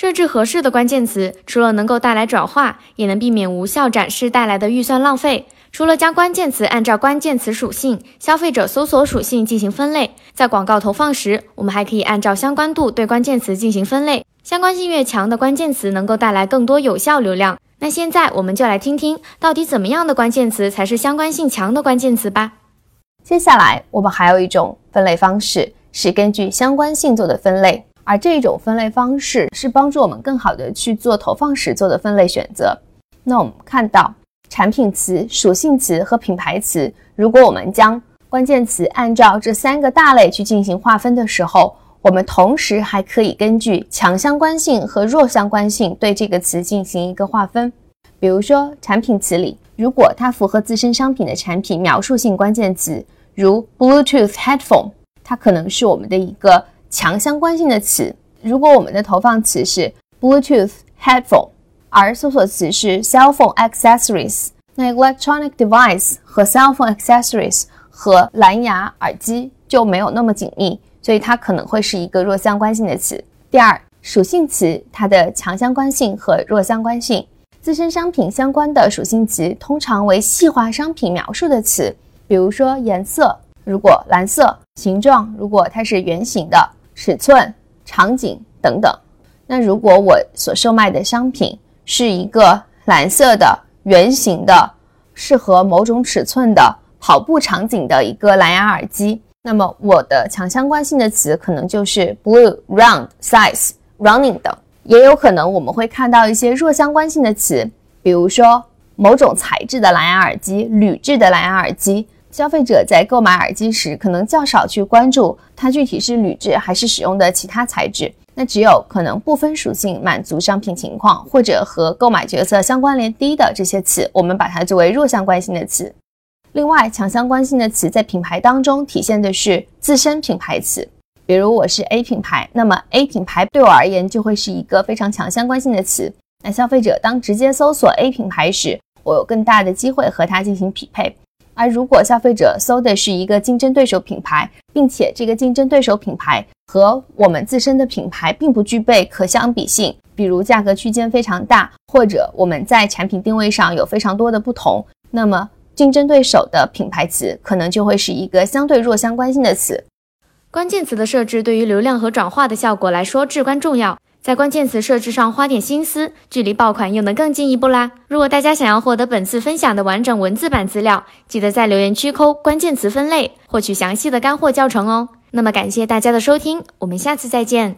设置合适的关键词，除了能够带来转化，也能避免无效展示带来的预算浪费。除了将关键词按照关键词属性、消费者搜索属性进行分类，在广告投放时，我们还可以按照相关度对关键词进行分类。相关性越强的关键词能够带来更多有效流量。那现在我们就来听听，到底怎么样的关键词才是相关性强的关键词吧。接下来我们还有一种分类方式，是根据相关性做的分类。而这种分类方式是帮助我们更好的去做投放时做的分类选择。那我们看到产品词、属性词和品牌词，如果我们将关键词按照这3个大类去进行划分的时候，我们同时还可以根据强相关性和弱相关性对这个词进行一个划分。比如说产品词里，如果它符合自身商品的产品描述性关键词，如 Bluetooth headphone， 它可能是我们的一个强相关性的词。如果我们的投放词是 Bluetooth headphone， 而搜索词是 cell phone accessories， 那 electronic device 和 cell phone accessories 和蓝牙耳机就没有那么紧密，所以它可能会是一个弱相关性的词。第二，属性词它的强相关性和弱相关性。自身商品相关的属性词通常为细化商品描述的词，比如说颜色，如果蓝色，形状，如果它是圆形的，尺寸、场景等等。那如果我所售卖的商品是一个蓝色的圆形的适合某种尺寸的跑步场景的一个蓝牙耳机，那么我的强相关性的词可能就是 blue, round, size, running 等。也有可能我们会看到一些弱相关性的词，比如说某种材质的蓝牙耳机、铝制的蓝牙耳机。消费者在购买耳机时可能较少去关注它具体是铝制还是使用的其他材质，那只有可能部分属性满足商品情况或者和购买决策相关联低的这些词，我们把它作为弱相关性的词。另外，强相关性的词在品牌当中体现的是自身品牌词，比如我是 A 品牌，那么 A 品牌对我而言就会是一个非常强相关性的词。那消费者当直接搜索 A 品牌时，我有更大的机会和它进行匹配。而如果消费者搜的是一个竞争对手品牌，并且这个竞争对手品牌和我们自身的品牌并不具备可相比性，比如价格区间非常大，或者我们在产品定位上有非常多的不同，那么竞争对手的品牌词可能就会是一个相对弱相关性的词。关键词的设置对于流量和转化的效果来说至关重要，在关键词设置上花点心思，距离爆款又能更进一步啦。如果大家想要获得本次分享的完整文字版资料，记得在留言区扣关键词分类，获取详细的干货教程哦。那么感谢大家的收听，我们下次再见。